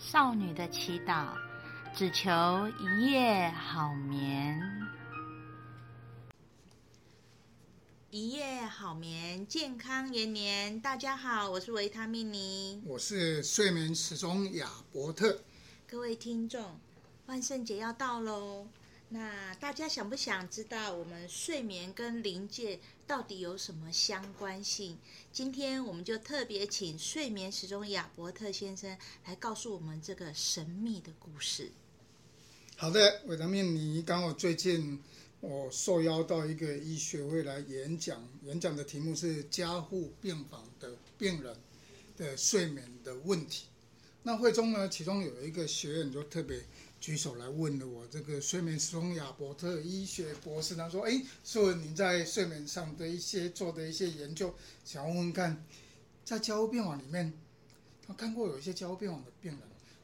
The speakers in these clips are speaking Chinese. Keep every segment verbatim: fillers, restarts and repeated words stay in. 少女的祈祷，只求一夜好眠。一夜好眠，健康延年。大家好，我是维他命尼，我是睡眠时钟亚伯特。各位听众，万圣节要到咯，那大家想不想知道我们睡眠跟灵界到底有什么相关性？今天我们就特别请睡眠时钟亚伯特先生来告诉我们这个神秘的故事。好的，维他命尼，刚好最近我受邀到一个医学会来演讲，演讲的题目是加护病房的病人的睡眠的问题。那会中呢，其中有一个学员就特别举手来问了我这个睡眠时钟亚伯特医学博士，他说：“哎，素文，您在睡眠上的一些做的一些研究，想问问看，在加护病房里面，他看过有一些加护病房的病人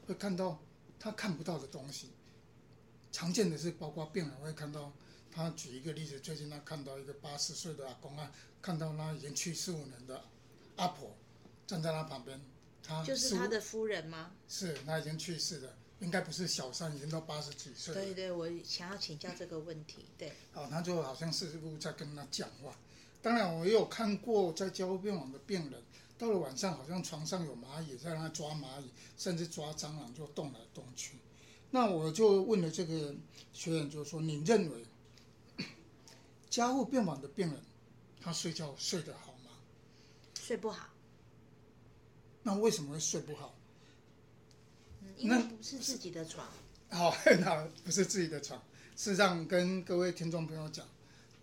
会看到他看不到的东西，常见的是包括病人会看到，他举一个例子，最近他看到一个八十岁的阿公啊，看到那已经去四五年的阿婆站在他旁边，他就是他的夫人吗？是，他已经去世了。”应该不是小三，已经到八十几岁了。对对，我想要请教这个问题。对，哦，他就好像师傅在跟他讲话。当然，我也有看过在加护病房的病人，到了晚上好像床上有蚂蚁，在那抓蚂蚁，甚至抓蟑螂，就动来动去。那我就问了这个学员，就说：“你认为加护病房的病人，他睡觉睡得好吗？”睡不好。那为什么会睡不好？因为不是自己的床。好，那不是自己的床。事实上，跟各位听众朋友讲，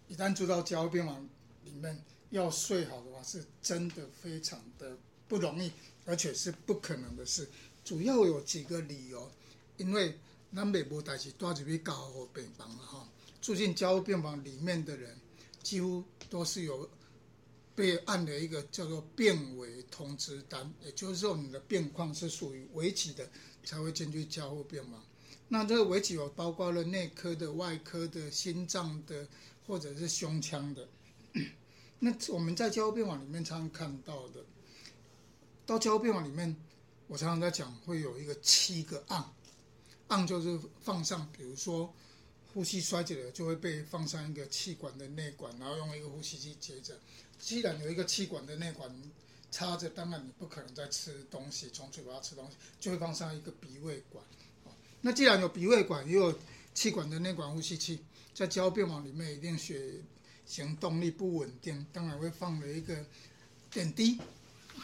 一旦住到加护病房里面，要睡好的话，是真的非常的不容易，而且是不可能的事。主要有几个理由，因为咱袂无代志带入去加护病房了哈。住进加护病房里面的人，几乎都是有被按了一个叫做病危通知单，也就是说你的病况是属于危急的，才会进去加护病房。那这个危急有包括了内科的、外科的、心脏的，或者是胸腔的。那我们在加护病房里面常常看到的，到加护病房里面，我常常在讲会有一个七个盎，盎就是放上，比如说呼吸衰竭了，就会被放上一个气管的内管，然后用一个呼吸机接着。既然有一个气管的内管插着，当然你不可能再吃东西，从嘴巴吃东西，就会放上一个鼻胃管。那既然有鼻胃管，也有气管的内管呼吸器，在加护病房里面一定血行动力不稳定，当然会放了一个点滴，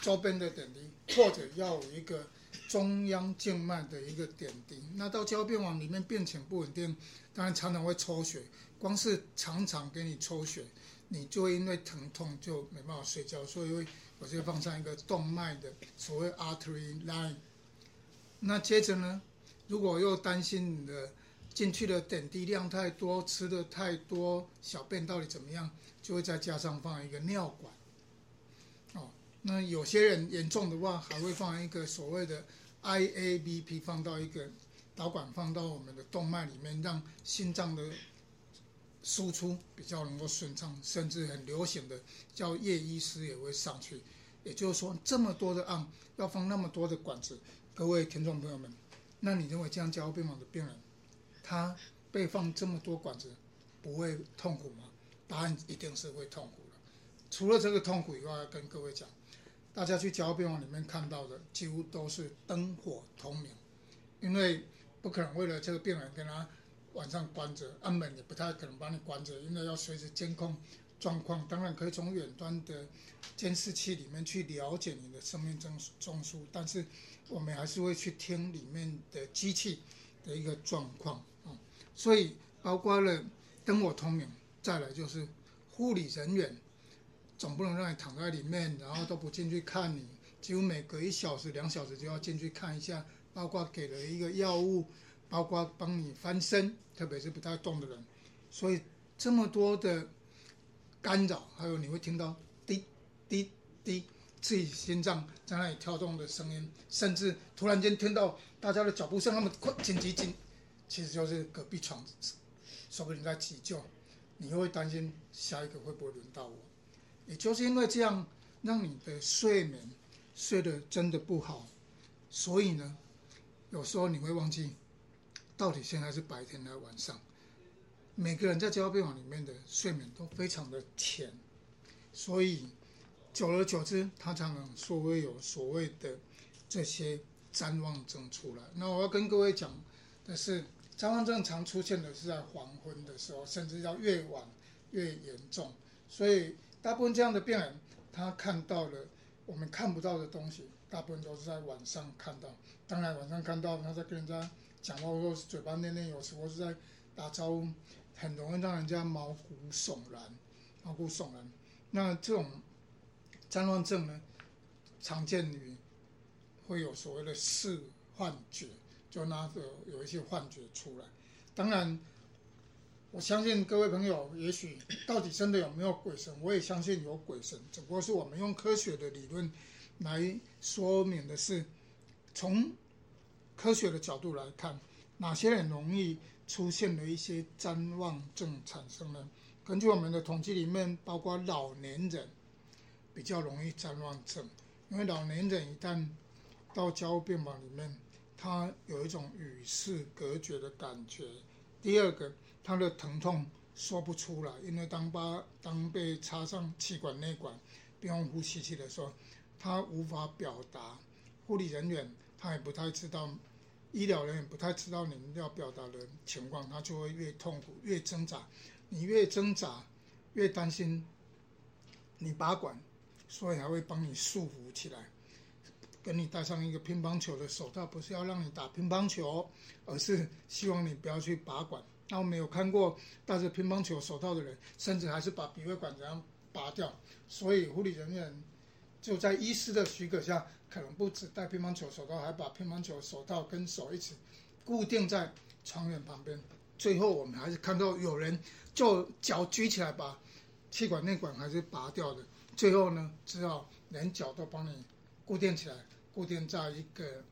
周边的点滴，或者要有一个中央静脉的一个点滴。那到加护病房里面病情不稳定，当然常常会抽血，光是常常给你抽血，你就会因为疼痛就没办法睡觉，所以我就放上一个动脉的所谓 artery line。 那接着呢，如果又担心你的进去的点滴量太多，吃的太多，小便到底怎么样，就会再加上放一个尿管。哦，那有些人严重的话还会放一个所谓的 I A B P， 放到一个导管，放到我们的动脉里面，让心脏的输出比较能够顺畅，甚至很流行的叫夜医师也会上去。也就是说，这么多的盎，要放那么多的管子，各位听众朋友们，那你认为这样加护病房的病人，他被放这么多管子，不会痛苦吗？答案一定是会痛苦的。除了这个痛苦以外，要跟各位讲，大家去加护病房里面看到的，几乎都是灯火通明，因为不可能为了这个病人跟他晚上关着，按门也不太可能把你关着，因为要随时监控状况。当然可以从远端的监视器里面去了解你的生命中枢，但是我们还是会去听里面的机器的一个状况。嗯、所以包括了灯火通明，再来就是护理人员，总不能让你躺在里面然后都不进去看你，几乎每隔一小时两小时就要进去看一下，包括给了一个药物，包括帮你翻身，特别是不太动的人。所以这么多的干扰，还有你会听到滴滴滴自己心脏在那里跳动的声音，甚至突然间听到大家的脚步声，那么快紧急紧，其实就是隔壁床说不定在急救，你又会担心下一个会不会轮到我。也就是因为这样，让你的睡眠睡得真的不好。所以呢，有时候你会忘记到底现在是白天还是晚上。每个人在加护病房里面的睡眠都非常的浅，所以久而久之，他常常说会有所谓的这些谵妄症出来。那我要跟各位讲的是，谵妄症常出现的是在黄昏的时候，甚至要越晚越严重。所以大部分这样的病人，他看到了我们看不到的东西，大部分都是在晚上看到。当然晚上看到他在跟人家讲话，或是嘴巴念念有时，或是在打招呼，很容易让人家毛骨悚然。毛骨悚然。那这种谵妄症呢，常见于会有所谓的视幻觉，就那个有一些幻觉出来。当然，我相信各位朋友，也许到底真的有没有鬼神，我也相信有鬼神，只不过是我们用科学的理论来说明的是，从科学的角度来看，哪些人容易出现了一些谵妄症产生呢？根据我们的统计里面，包括老年人比较容易谵妄症，因为老年人一旦到加护病房里面，他有一种与世隔绝的感觉。第二个，他的疼痛说不出来，因为当把当被插上气管内管并用呼吸器的时候，他无法表达，护理人员他也不太知道，医疗人员不太知道你们要表达的情况，他就会越痛苦越挣扎，你越挣扎越担心你拔管，所以还会帮你束缚起来，跟你戴上一个乒乓球的手套，不是要让你打乒乓球，而是希望你不要去拔管。那我们有看过戴着乒乓球手套的人，甚至还是把鼻胃管这样拔掉。所以护理人员就在医师的许可下，可能不只戴乒乓球手套，还把乒乓球手套跟手一起固定在床缘旁边。最后我们还是看到有人就脚举起来把气管内管还是拔掉的，最后呢，只好连脚都帮你固定起来，固定在一个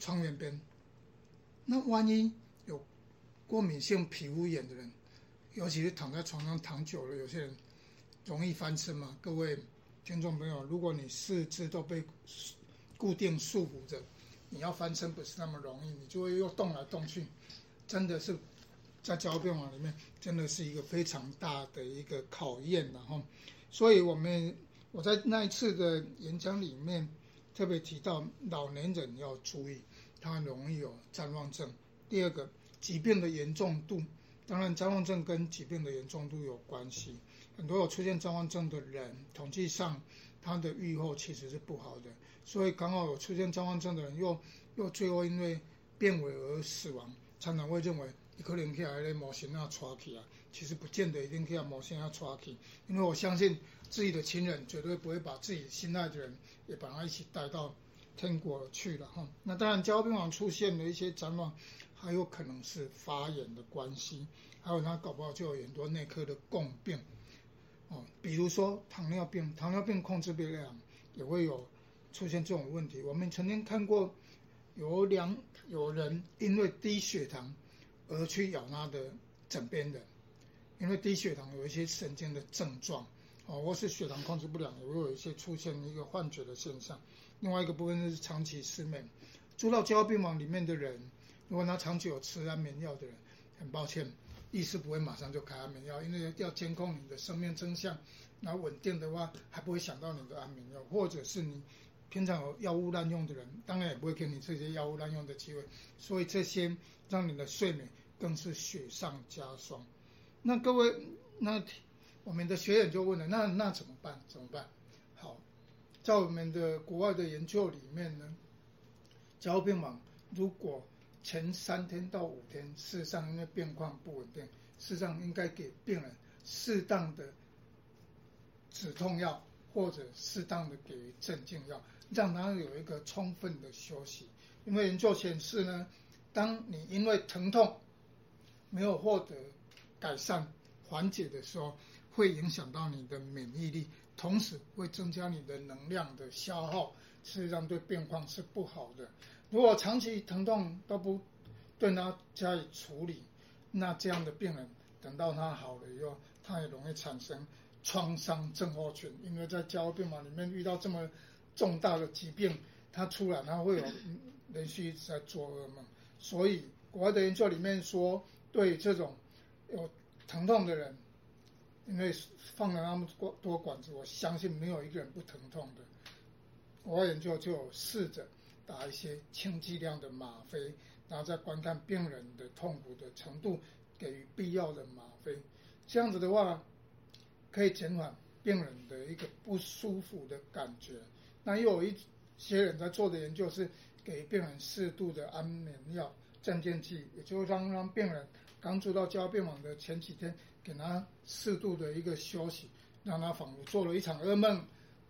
窗帘边。那万一有过敏性皮肤炎的人，尤其是躺在床上躺久了，有些人容易翻身嘛。各位听众朋友，如果你四肢都被固定束缚着，你要翻身不是那么容易，你就会又动来动去，真的是在加护病房里面真的是一个非常大的一个考验的哈。所以我们我在那一次的演讲里面特别提到，老年人要注意，他容易有谵妄症。第二个，疾病的严重度，当然谵妄症跟疾病的严重度有关系。很多有出现谵妄症的人，统计上他的预后其实是不好的，所以刚好有出现谵妄症的人又又最后因为变为而死亡，常常会认为你可能去把那魔神仔抓去啊，其实不见得一定去把魔神仔抓去，因为我相信自己的亲人绝对不会把自己心爱的人也把他一起带到天国去了哈。那当然，加护病房出现了一些谵妄，还有可能是发炎的关系，还有他搞不好就有很多内科的共病哦，比如说糖尿病，糖尿病控制不良也会有出现这种问题。我们曾经看过有两有人因为低血糖而去咬他的枕边人，因为低血糖有一些神经的症状，哦，或是血糖控制不良，也会有一些出现一个幻觉的现象。另外一个部分是长期失眠，住到加护病房里面的人，如果他长期有吃安眠药的人，很抱歉，医师不会马上就开安眠药，因为要监控你的生命真相，然后稳定的话还不会想到你的安眠药，或者是你平常有药物滥用的人，当然也不会给你这些药物滥用的机会，所以这些让你的睡眠更是雪上加霜。那各位，那我们的学员就问了，那那怎么办？怎么办？好，在我们的国外的研究里面呢，加护病房如果前三天到五天，事实上因为病况不稳定，事实上应该给病人适当的止痛药或者适当的给予镇静药，让他有一个充分的休息。因为研究显示呢，当你因为疼痛没有获得改善缓解的时候，会影响到你的免疫力，同时会增加你的能量的消耗，事实上对病况是不好的。如果长期疼痛都不对它加以处理，那这样的病人等到他好了以后，他也容易产生创伤症候群，因为在加护病房里面遇到这么重大的疾病，他出来他会有连续在做噩梦。所以国外的研究里面说，对这种有疼痛的人，因为放了那么多管子，我相信没有一个人不疼痛的。国外研究就有试着打一些轻剂量的吗啡，然后再观看病人的痛苦的程度，给予必要的吗啡。这样子的话，可以减缓病人的一个不舒服的感觉。那又有一些人在做的研究是给病人适度的安眠药、镇静剂，也就让让病人刚住到加护病房的前几天，给他适度的一个休息，让他仿佛做了一场噩梦，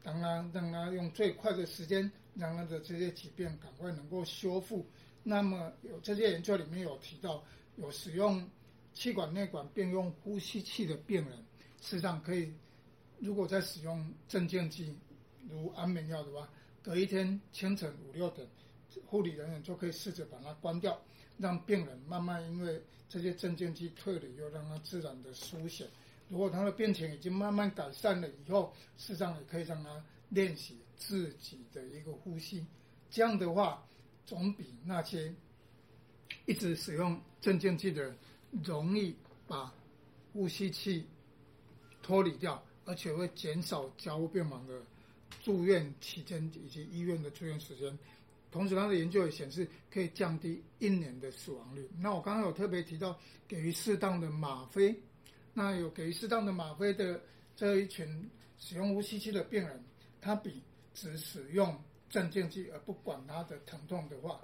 当然让他用最快的时间让他的这些疾病赶快能够修复。那么有这些研究里面有提到，有使用气管内管并用呼吸器的病人，事实上可以，如果在使用镇静剂如安眠药的话，隔一天清晨五六点，护理人员就可以试着把它关掉，让病人慢慢因为这些镇静剂退了以后，让它自然的疏解。如果他的病情已经慢慢改善了以后，事实上也可以让他练习自己的一个呼吸。这样的话，总比那些一直使用镇静剂的人容易把呼吸器脱离掉，而且会减少加护病房的住院期间以及医院的住院时间。同时，他的研究也显示可以降低一年的死亡率。那我刚刚有特别提到给予适当的吗啡，那有给予适当的吗啡的这一群使用呼吸器的病人，他比只使用镇静剂而不管他的疼痛的话，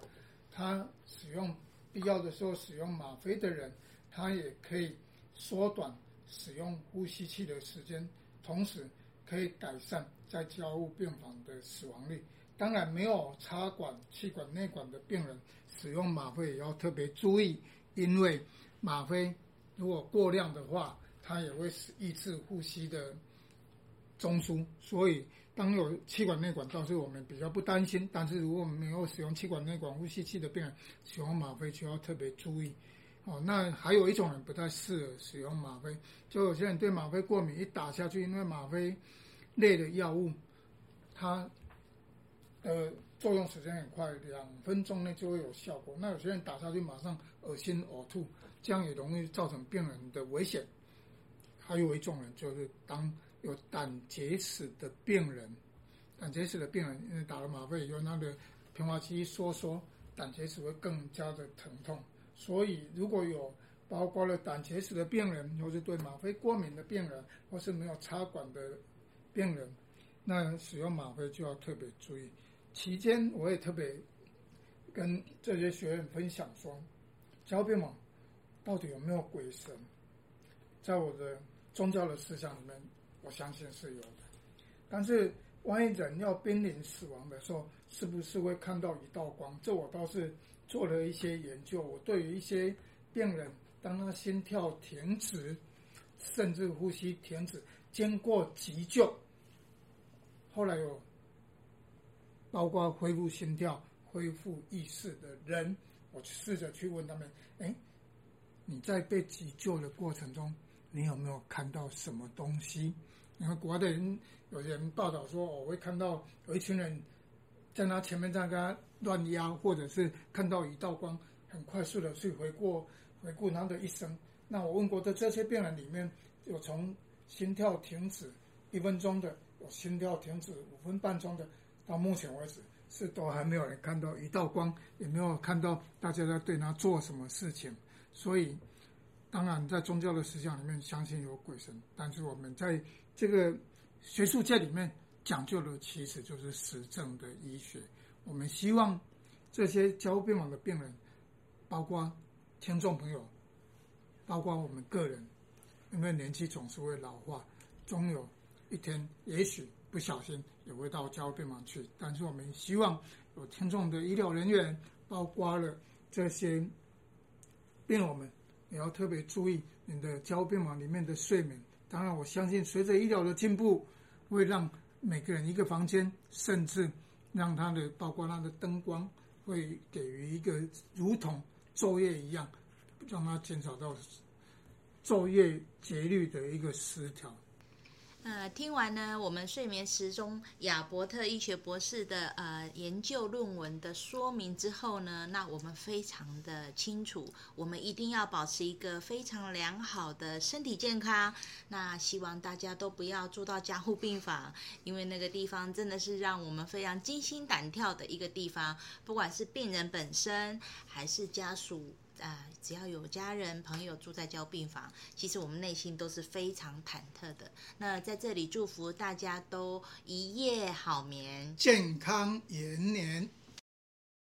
他使用必要的时候使用吗啡的人，他也可以缩短使用呼吸器的时间，同时可以改善在加护病房的死亡率。当然，没有插管、气管内管的病人使用吗啡也要特别注意，因为吗啡如果过量的话，它也会抑制呼吸的中枢。所以，当有气管内管倒是我们比较不担心，但是如果没有使用气管内管呼吸器的病人使用吗啡，就要特别注意。哦，那还有一种人不太适合使用吗啡，就有些人对吗啡过敏，一打下去，因为吗啡类的药物，它呃，作用时间很快，两分钟内就会有效果。那有些人打下去马上恶心呕吐，这样也容易造成病人的危险。还有一种人就是当有胆结石的病人，胆结石的病人因为打了吗啡以后，他的平滑肌收缩，胆结石会更加的疼痛。所以如果有包括了胆结石的病人，或是对吗啡过敏的病人，或是没有插管的病人，那使用吗啡就要特别注意。期间我也特别跟这些学员分享说，加护病房到底有没有鬼神？在我的宗教的思想里面，我相信是有的。但是万一人要濒临死亡的时候，是不是会看到一道光？这我倒是做了一些研究。我对于一些病人，当他心跳停止，甚至呼吸停止，经过急救，后来有包括恢复心跳、恢复意识的人，我试着去问他们：哎，你在被急救的过程中，你有没有看到什么东西？因为国外的人有人报道说，我会看到有一群人在他前面在跟他乱压，或者是看到一道光，很快速的去回顾回顾他的一生。那我问过的这些病人里面，有从心跳停止一分钟的，有心跳停止五分半钟的。到目前为止，是都还没有人看到一道光，也没有看到大家在对他做什么事情。所以，当然在宗教的思想里面，相信有鬼神，但是我们在这个学术界里面讲究的，其实就是实证的医学。我们希望这些加护病房的病人，包括听众朋友，包括我们个人，因为年纪总是会老化，总有一天，也许不小心也会到加护病房去，但是我们希望有听众的医疗人员，包括了这些病友们，也要特别注意你的加护病房里面的睡眠。当然，我相信随着医疗的进步，会让每个人一个房间，甚至让他的包括他的灯光，会给予一个如同昼夜一样，让他减少到昼夜节律的一个失调。呃，听完呢，我们睡眠时钟亚伯特医学博士的呃研究论文的说明之后呢，那我们非常的清楚，我们一定要保持一个非常良好的身体健康。那希望大家都不要住到加护病房，因为那个地方真的是让我们非常惊心胆跳的一个地方，不管是病人本身还是家属。啊、只要有家人朋友住在加护病房，其实我们内心都是非常忐忑的。那在这里祝福大家都一夜好眠，健康延年。